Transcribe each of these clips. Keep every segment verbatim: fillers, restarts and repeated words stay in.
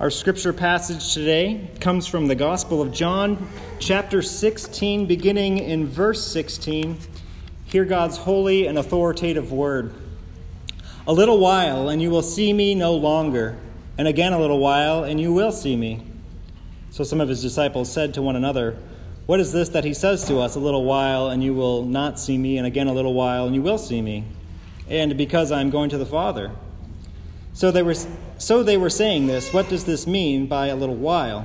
Our scripture passage today comes from the Gospel of John, chapter sixteen, beginning in verse sixteen. Hear God's holy and authoritative word. A little while, and you will see me no longer. And again a little while, and you will see me. So some of his disciples said to one another, "What is this that he says to us? A little while, and you will not see me. And again a little while, and you will see me. And because I am going to the Father." So they were... So they were saying this, "What does this mean by a little while?"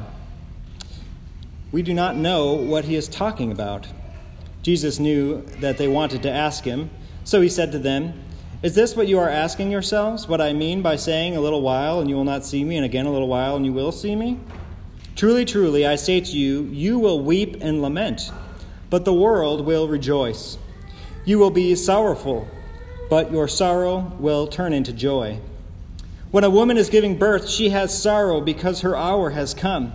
We do not know what he is talking about. Jesus knew that they wanted to ask him, so he said to them, "Is this what you are asking yourselves, what I mean by saying a little while and you will not see me, and again a little while and you will see me? Truly, truly, I say to you, you will weep and lament, but the world will rejoice. You will be sorrowful, but your sorrow will turn into joy. When a woman is giving birth, she has sorrow because her hour has come.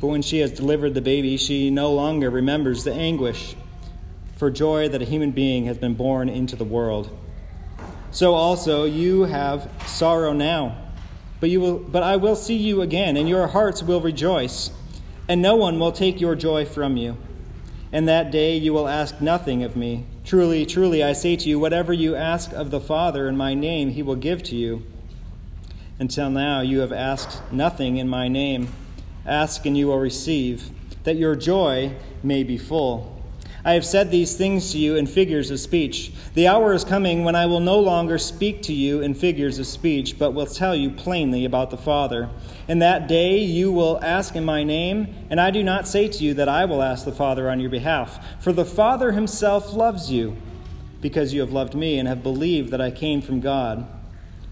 But when she has delivered the baby, she no longer remembers the anguish for joy that a human being has been born into the world. So also you have sorrow now, but you will, but I will see you again, and your hearts will rejoice, and no one will take your joy from you. And that day you will ask nothing of me. Truly, truly, I say to you, whatever you ask of the Father in my name, he will give to you. Until now you have asked nothing in my name. Ask and you will receive, that your joy may be full. I have said these things to you in figures of speech. The hour is coming when I will no longer speak to you in figures of speech, but will tell you plainly about the Father. In that day you will ask in my name, and I do not say to you that I will ask the Father on your behalf. For the Father himself loves you, because you have loved me and have believed that I came from God.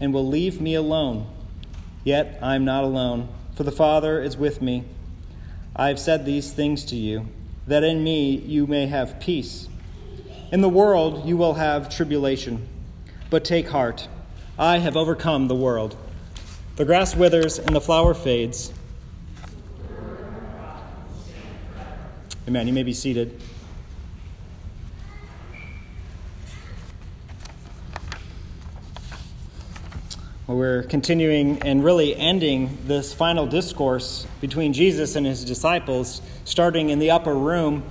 and will leave me alone. Yet I am not alone, for the Father is with me. I have said these things to you, that in me you may have peace. In the world you will have tribulation, but take heart, I have overcome the world." The grass withers and the flower fades. Amen. You may be seated. Well, we're continuing and really ending this final discourse between Jesus and his disciples, starting in the upper room.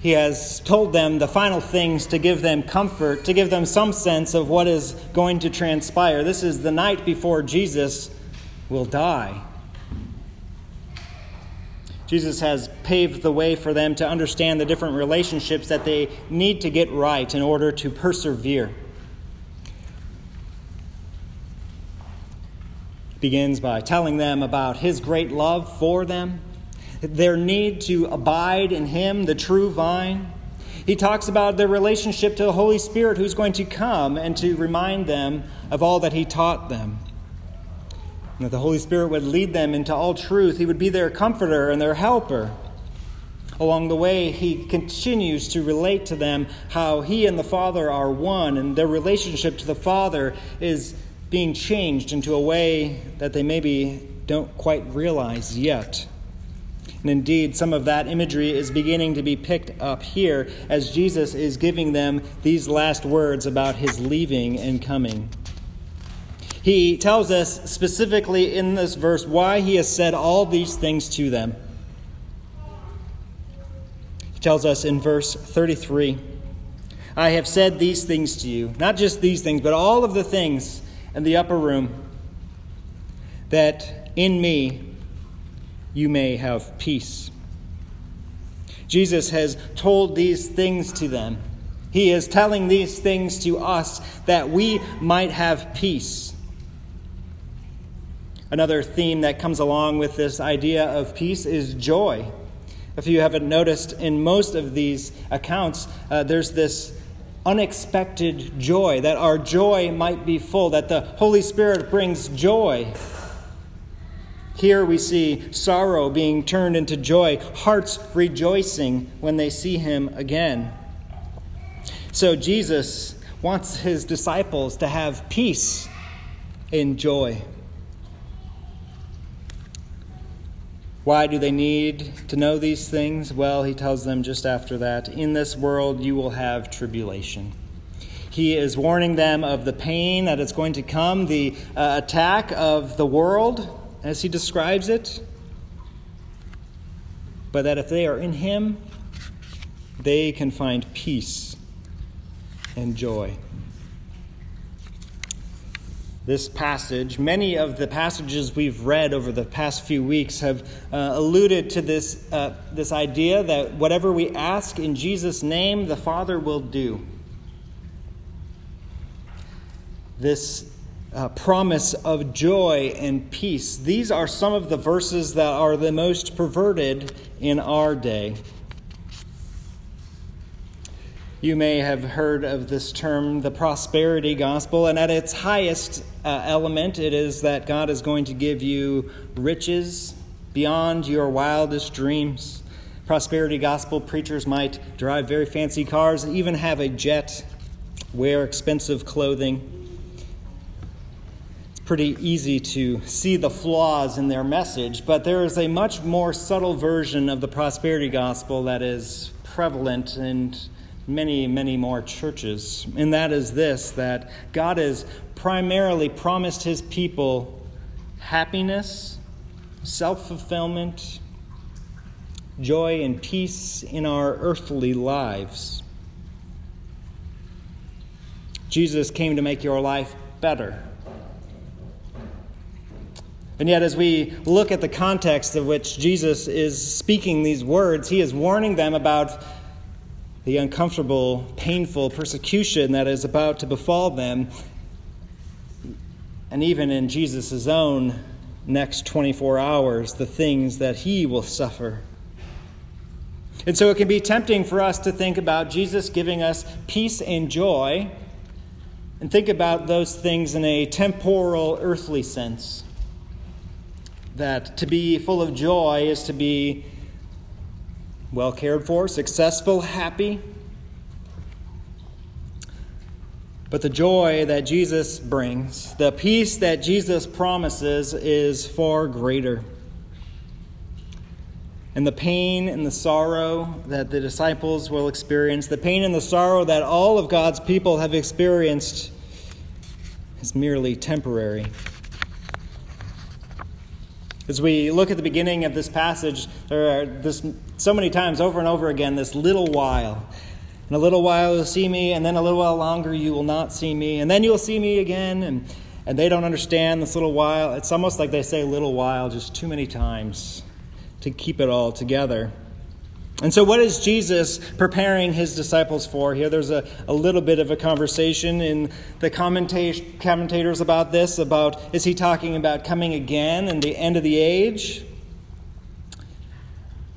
He has told them the final things to give them comfort, to give them some sense of what is going to transpire. This is the night before Jesus will die. Jesus has paved the way for them to understand the different relationships that they need to get right in order to persevere. Begins by telling them about his great love for them, their need to abide in him, the true vine. He talks about their relationship to the Holy Spirit, who's going to come and to remind them of all that he taught them. And that the Holy Spirit would lead them into all truth. He would be their comforter and their helper. Along the way, he continues to relate to them how he and the Father are one, and their relationship to the Father is being changed into a way that they maybe don't quite realize yet. And indeed, some of that imagery is beginning to be picked up here as Jesus is giving them these last words about his leaving and coming. He tells us specifically in this verse why he has said all these things to them. He tells us in verse thirty-three, "I have said these things to you," not just these things, but all of the things in the upper room, "that in me you may have peace." Jesus has told these things to them. He is telling these things to us that we might have peace. Another theme that comes along with this idea of peace is joy. If you haven't noticed, in most of these accounts, uh, there's this unexpected joy, that our joy might be full, that the Holy Spirit brings joy. Here we see sorrow being turned into joy, hearts rejoicing when they see him again. So Jesus wants his disciples to have peace in joy. Why do they need to know these things? Well, he tells them just after that, in this world you will have tribulation. He is warning them of the pain that is going to come, the uh, attack of the world, as he describes it. But that if they are in him, they can find peace and joy. This passage, many of the passages we've read over the past few weeks have uh, alluded to this uh, this idea that whatever we ask in Jesus' name, the Father will do. This uh, promise of joy and peace, these are some of the verses that are the most perverted in our day. You may have heard of this term, the prosperity gospel, and at its highest uh, element, it is that God is going to give you riches beyond your wildest dreams. Prosperity gospel preachers might drive very fancy cars, even have a jet, wear expensive clothing. It's pretty easy to see the flaws in their message, but there is a much more subtle version of the prosperity gospel that is prevalent and many, many more churches. And that is this, that God has primarily promised his people happiness, self-fulfillment, joy, and peace in our earthly lives. Jesus came to make your life better. And yet, as we look at the context of which Jesus is speaking these words, he is warning them about the uncomfortable, painful persecution that is about to befall them. And even in Jesus' own next twenty-four hours, the things that he will suffer. And so it can be tempting for us to think about Jesus giving us peace and joy and think about those things in a temporal, earthly sense. That to be full of joy is to be well cared for, successful, happy. But the joy that Jesus brings, the peace that Jesus promises, is far greater. And the pain and the sorrow that the disciples will experience, the pain and the sorrow that all of God's people have experienced, is merely temporary. As we look at the beginning of this passage, there are this so many times over and over again, this little while. In a little while you'll see me, and then a little while longer you will not see me, and then you'll see me again, and, and they don't understand this little while. It's almost like they say little while just too many times to keep it all together. And so what is Jesus preparing his disciples for here? There's a, a little bit of a conversation in the commenta- commentators about this, about is he talking about coming again and the end of the age?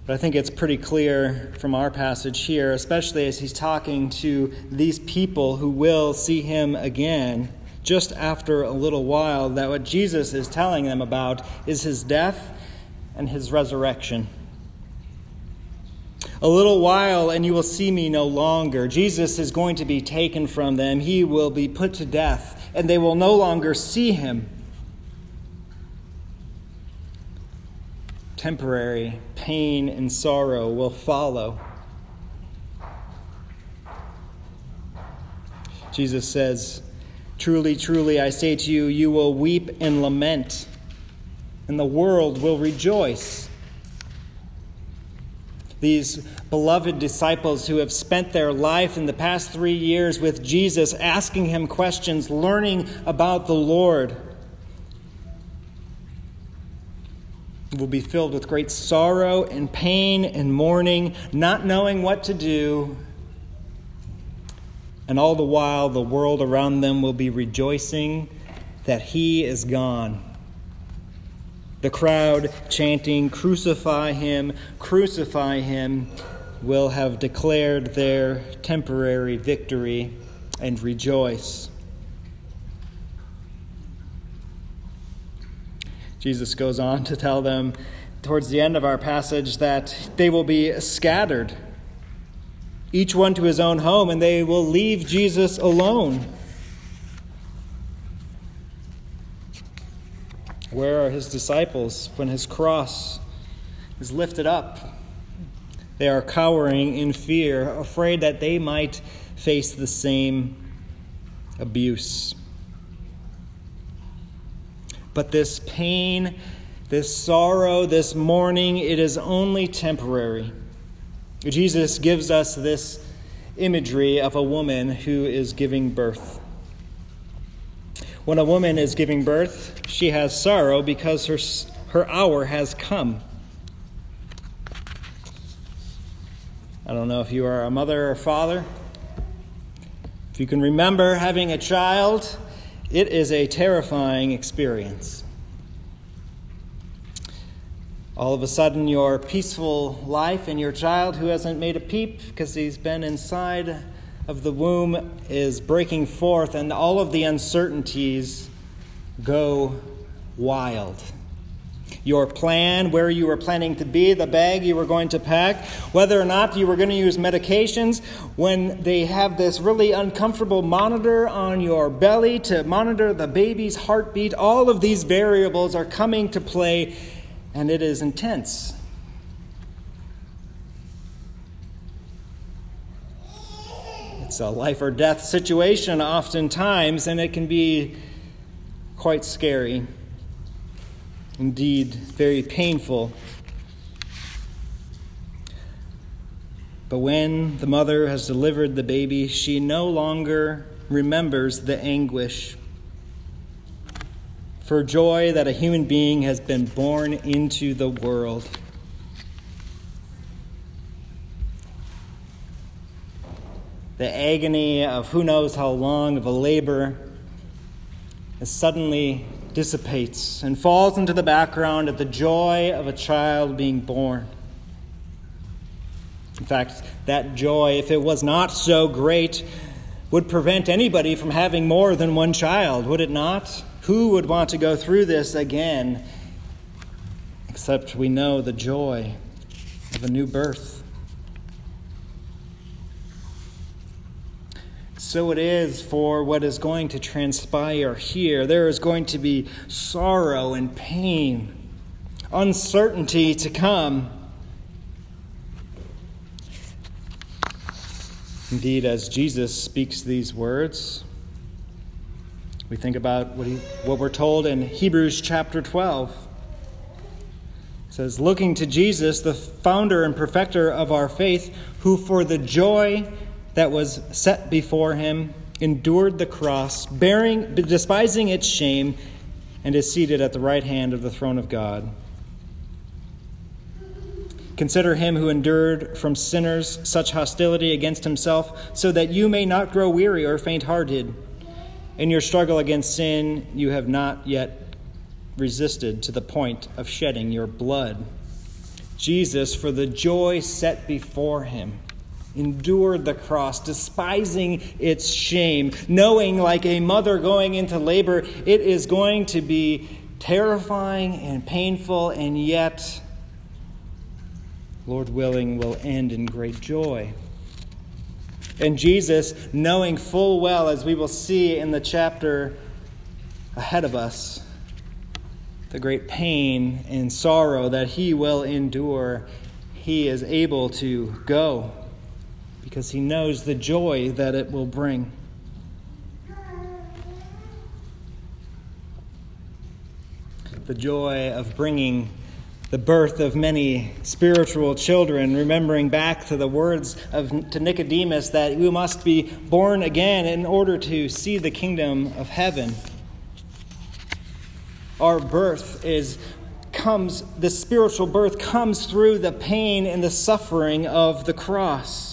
But I think it's pretty clear from our passage here, especially as he's talking to these people who will see him again just after a little while, that what Jesus is telling them about is his death and his resurrection. A little while and you will see me no longer. Jesus is going to be taken from them. He will be put to death and they will no longer see him. Temporary pain and sorrow will follow. Jesus says, "Truly, truly, I say to you, you will weep and lament, and the world will rejoice." These beloved disciples who have spent their life in the past three years with Jesus, asking him questions, learning about the Lord, will be filled with great sorrow and pain and mourning, not knowing what to do. And all the while, the world around them will be rejoicing that he is gone. The crowd chanting, "Crucify him, crucify him," will have declared their temporary victory and rejoice. Jesus goes on to tell them towards the end of our passage that they will be scattered, each one to his own home, and they will leave Jesus alone. Where are his disciples when his cross is lifted up? They are cowering in fear, afraid that they might face the same abuse. But this pain, this sorrow, this mourning, it is only temporary. Jesus gives us this imagery of a woman who is giving birth. When a woman is giving birth, she has sorrow because her her hour has come. I don't know if you are a mother or father. If you can remember having a child, it is a terrifying experience. All of a sudden, your peaceful life and your child who hasn't made a peep because he's been inside of the womb is breaking forth, and all of the uncertainties go wild. Your plan, where you were planning to be, the bag you were going to pack, whether or not you were going to use medications, when they have this really uncomfortable monitor on your belly to monitor the baby's heartbeat, all of these variables are coming to play, and it is intense. It's a life or death situation oftentimes, and it can be quite scary. Indeed, very painful. But when the mother has delivered the baby, she no longer remembers the anguish for joy that a human being has been born into the world. The agony of who knows how long of a labor suddenly dissipates and falls into the background at the joy of a child being born. In fact, that joy, if it was not so great, would prevent anybody from having more than one child, would it not? Who would want to go through this again? Except we know the joy of a new birth. So it is for what is going to transpire here. There is going to be sorrow and pain, uncertainty to come. Indeed, as Jesus speaks these words, we think about what, he, what we're told in Hebrews chapter twelve. It says, "Looking to Jesus, the founder and perfecter of our faith, who for the joy that was set before him, endured the cross, bearing, despising its shame, and is seated at the right hand of the throne of God. Consider him who endured from sinners such hostility against himself, so that you may not grow weary or faint-hearted. In your struggle against sin, you have not yet resisted to the point of shedding your blood." Jesus, for the joy set before him, endured the cross, despising its shame, knowing like a mother going into labor, it is going to be terrifying and painful, and yet, Lord willing, will end in great joy. And Jesus, knowing full well, as we will see in the chapter ahead of us, the great pain and sorrow that he will endure, he is able to go, because he knows the joy that it will bring. The joy of bringing the birth of many spiritual children, remembering back to the words of to Nicodemus that we must be born again in order to see the kingdom of heaven. Our birth is comes, the spiritual birth comes through the pain and the suffering of the cross.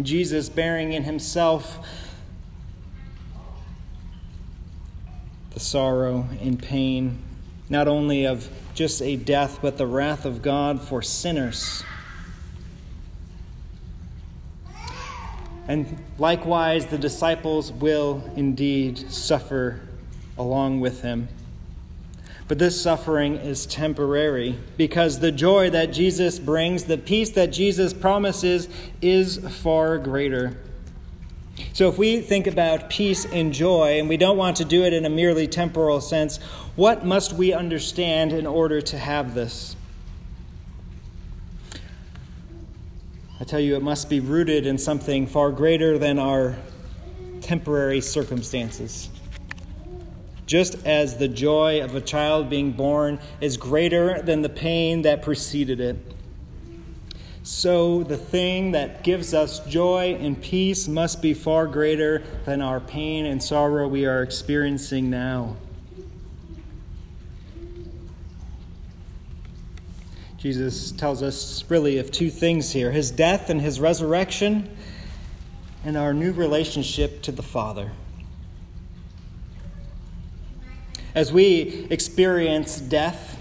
Jesus bearing in himself the sorrow and pain, not only of just a death, but the wrath of God for sinners. And likewise, the disciples will indeed suffer along with him. But this suffering is temporary, because the joy that Jesus brings, the peace that Jesus promises, is far greater. So if we think about peace and joy, and we don't want to do it in a merely temporal sense, what must we understand in order to have this? I tell you, it must be rooted in something far greater than our temporary circumstances. Just as the joy of a child being born is greater than the pain that preceded it, so the thing that gives us joy and peace must be far greater than our pain and sorrow we are experiencing now. Jesus tells us really of two things here: his death and his resurrection, and our new relationship to the Father. As we experience death,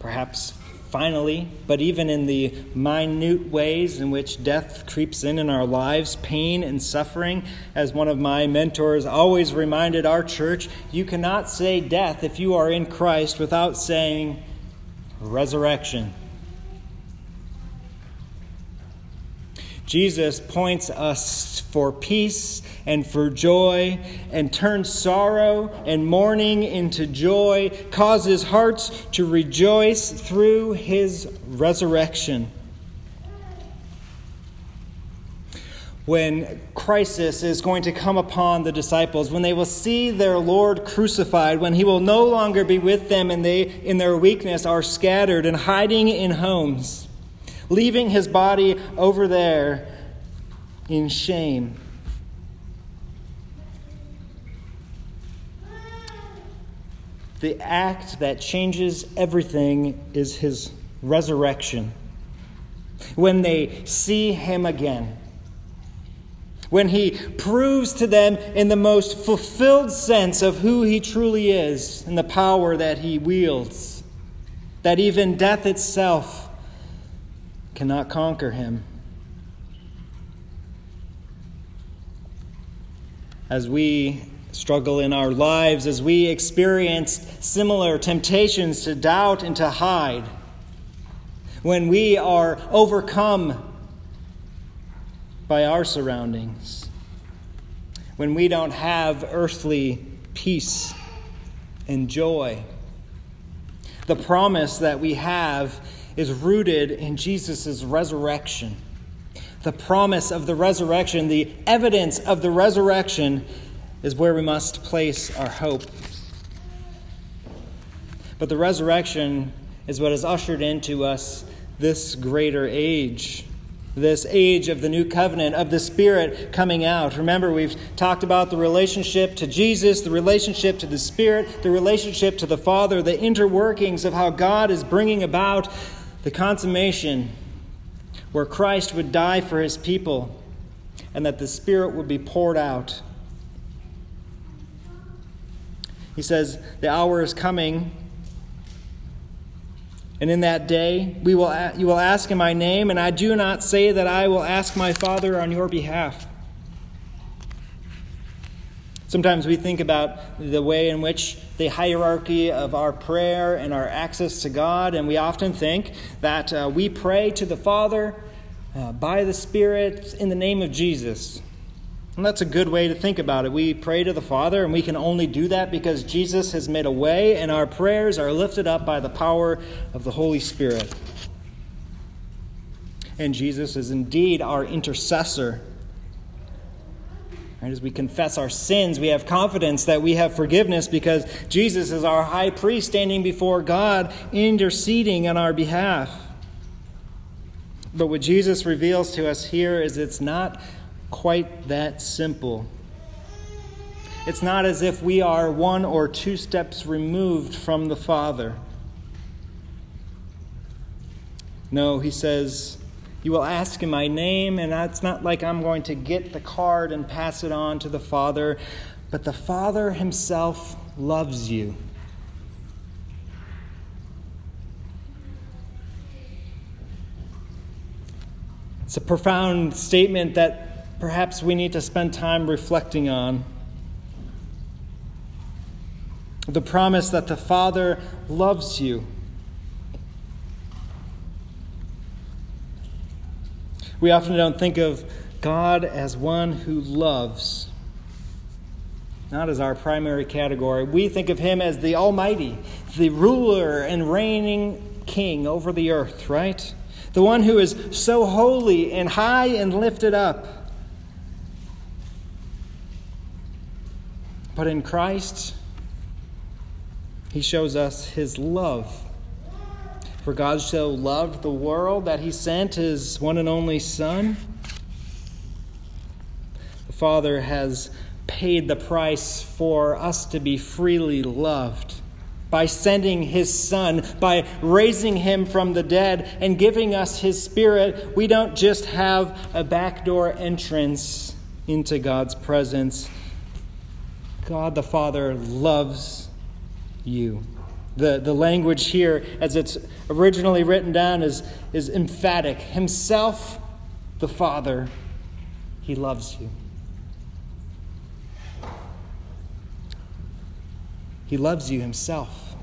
perhaps finally, but even in the minute ways in which death creeps in in our lives, pain and suffering, as one of my mentors always reminded our church, you cannot say death if you are in Christ without saying resurrection. Jesus points us for peace and for joy, and turns sorrow and mourning into joy, causes hearts to rejoice through his resurrection. When crisis is going to come upon the disciples, when they will see their Lord crucified, when he will no longer be with them and they, in their weakness, are scattered and hiding in homes, leaving his body over there in shame. The act that changes everything is his resurrection. When they see him again, when he proves to them in the most fulfilled sense of who he truly is and the power that he wields, that even death itself cannot conquer him. As we struggle in our lives, as we experience similar temptations to doubt and to hide, when we are overcome by our surroundings, when we don't have earthly peace and joy, the promise that we have is rooted in Jesus' resurrection. The promise of the resurrection, the evidence of the resurrection, is where we must place our hope. But the resurrection is what has ushered into us this greater age, this age of the new covenant, of the Spirit coming out. Remember, we've talked about the relationship to Jesus, the relationship to the Spirit, the relationship to the Father, the interworkings of how God is bringing about the consummation where Christ would die for his people and that the Spirit would be poured out. He says, the hour is coming, and in that day we will you will ask in my name, and I do not say that I will ask my Father on your behalf. Sometimes we think about the way in which the hierarchy of our prayer and our access to God, and we often think that uh, we pray to the Father uh, by the Spirit in the name of Jesus. And that's a good way to think about it. We pray to the Father, and we can only do that because Jesus has made a way, and our prayers are lifted up by the power of the Holy Spirit. And Jesus is indeed our intercessor. As we confess our sins, we have confidence that we have forgiveness because Jesus is our high priest standing before God, interceding on our behalf. But what Jesus reveals to us here is it's not quite that simple. It's not as if we are one or two steps removed from the Father. No, he says, you will ask in my name, and it's not like I'm going to get the card and pass it on to the Father, but the Father himself loves you. It's a profound statement that perhaps we need to spend time reflecting on. the promise that the Father loves you. We often don't think of God as one who loves, not as our primary category. We think of him as the Almighty, the ruler and reigning king over the earth, right? The one who is so holy and high and lifted up. But in Christ, he shows us his love. For God so loved the world that he sent his one and only Son. The Father has paid the price for us to be freely loved by sending his Son, by raising him from the dead and giving us his Spirit. We don't just have a backdoor entrance into God's presence. God the Father loves you. The, the language here, as it's originally written down, is, is emphatic. Himself, the Father, he loves you. He loves you himself.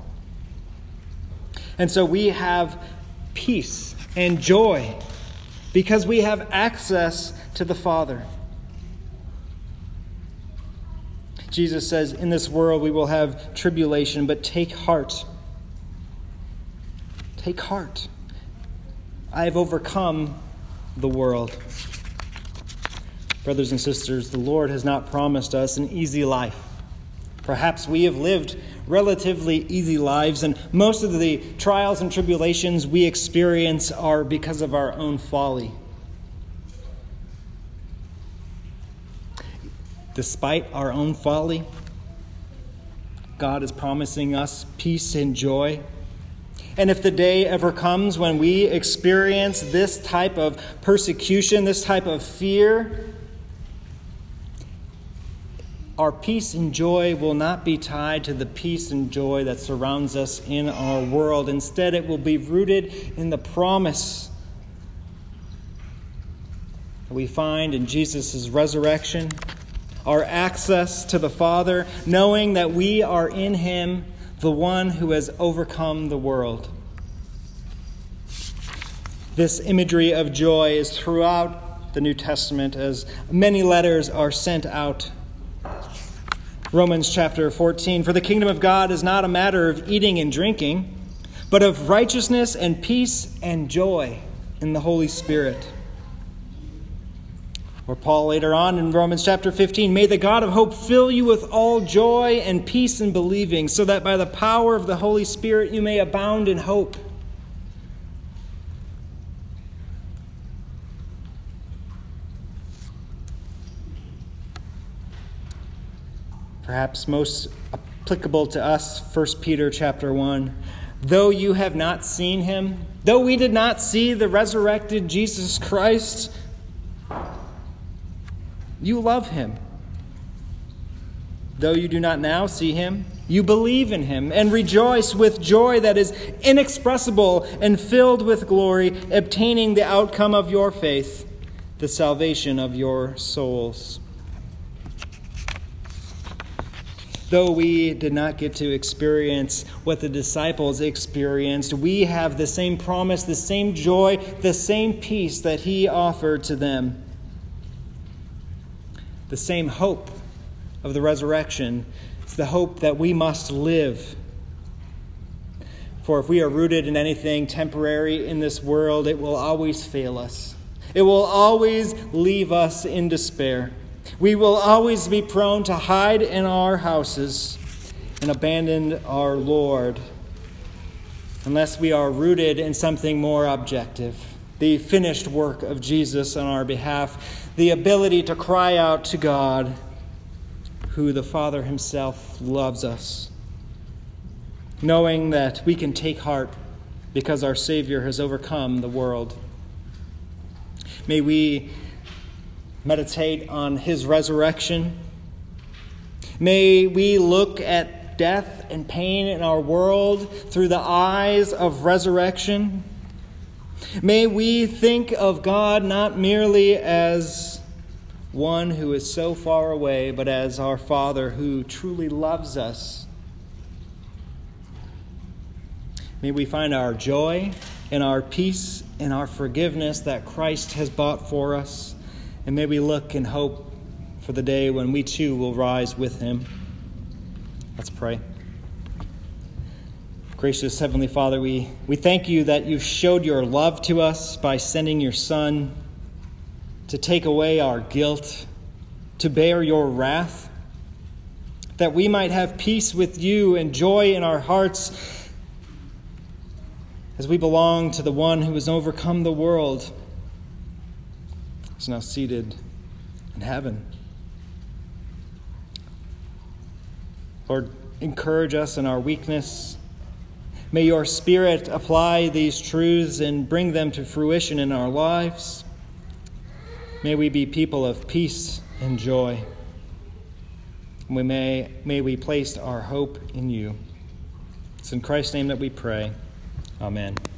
And so we have peace and joy because we have access to the Father. Jesus says, in this world we will have tribulation, but take heart. Take heart. I have overcome the world. Brothers and sisters, the Lord has not promised us an easy life. Perhaps we have lived relatively easy lives, and most of the trials and tribulations we experience are because of our own folly. Despite our own folly, God is promising us peace and joy. And if the day ever comes when we experience this type of persecution, this type of fear, our peace and joy will not be tied to the peace and joy that surrounds us in our world. Instead, it will be rooted in the promise that we find in Jesus' resurrection. Our access to the Father, knowing that we are in him, the one who has overcome the world. This imagery of joy is throughout the New Testament as many letters are sent out. Romans chapter fourteen, for the kingdom of God is not a matter of eating and drinking, but of righteousness and peace and joy in the Holy Spirit. Or Paul later on in Romans chapter fifteen, may the God of hope fill you with all joy and peace in believing, so that by the power of the Holy Spirit you may abound in hope. Perhaps most applicable to us, First Peter chapter one. Though you have not seen him, though we did not see the resurrected Jesus Christ, you love him. Though you do not now see him, you believe in him and rejoice with joy that is inexpressible and filled with glory, obtaining the outcome of your faith, the salvation of your souls. Though we did not get to experience what the disciples experienced, we have the same promise, the same joy, the same peace that he offered to them. The same hope of the resurrection. It's the hope that we must live. For if we are rooted in anything temporary in this world, it will always fail us. It will always leave us in despair. We will always be prone to hide in our houses and abandon our Lord, unless we are rooted in something more objective. The finished work of Jesus on our behalf, the ability to cry out to God, who the Father himself loves us, knowing that we can take heart because our Savior has overcome the world. May we meditate on his resurrection. May we look at death and pain in our world through the eyes of resurrection. May we think of God not merely as one who is so far away, but as our Father who truly loves us May we find our joy and our peace and our forgiveness that Christ has bought for us. And may we look and hope for the day when we too will rise with him. Let's pray. Gracious Heavenly Father, we, we thank you that you've showed your love to us by sending your Son to take away our guilt, to bear your wrath, that we might have peace with you and joy in our hearts as we belong to the one who has overcome the world, is now seated in heaven. Lord, encourage us in our weakness. May your Spirit apply these truths and bring them to fruition in our lives. May we be people of peace and joy. We may, may we place our hope in you. It's in Christ's name that we pray. Amen.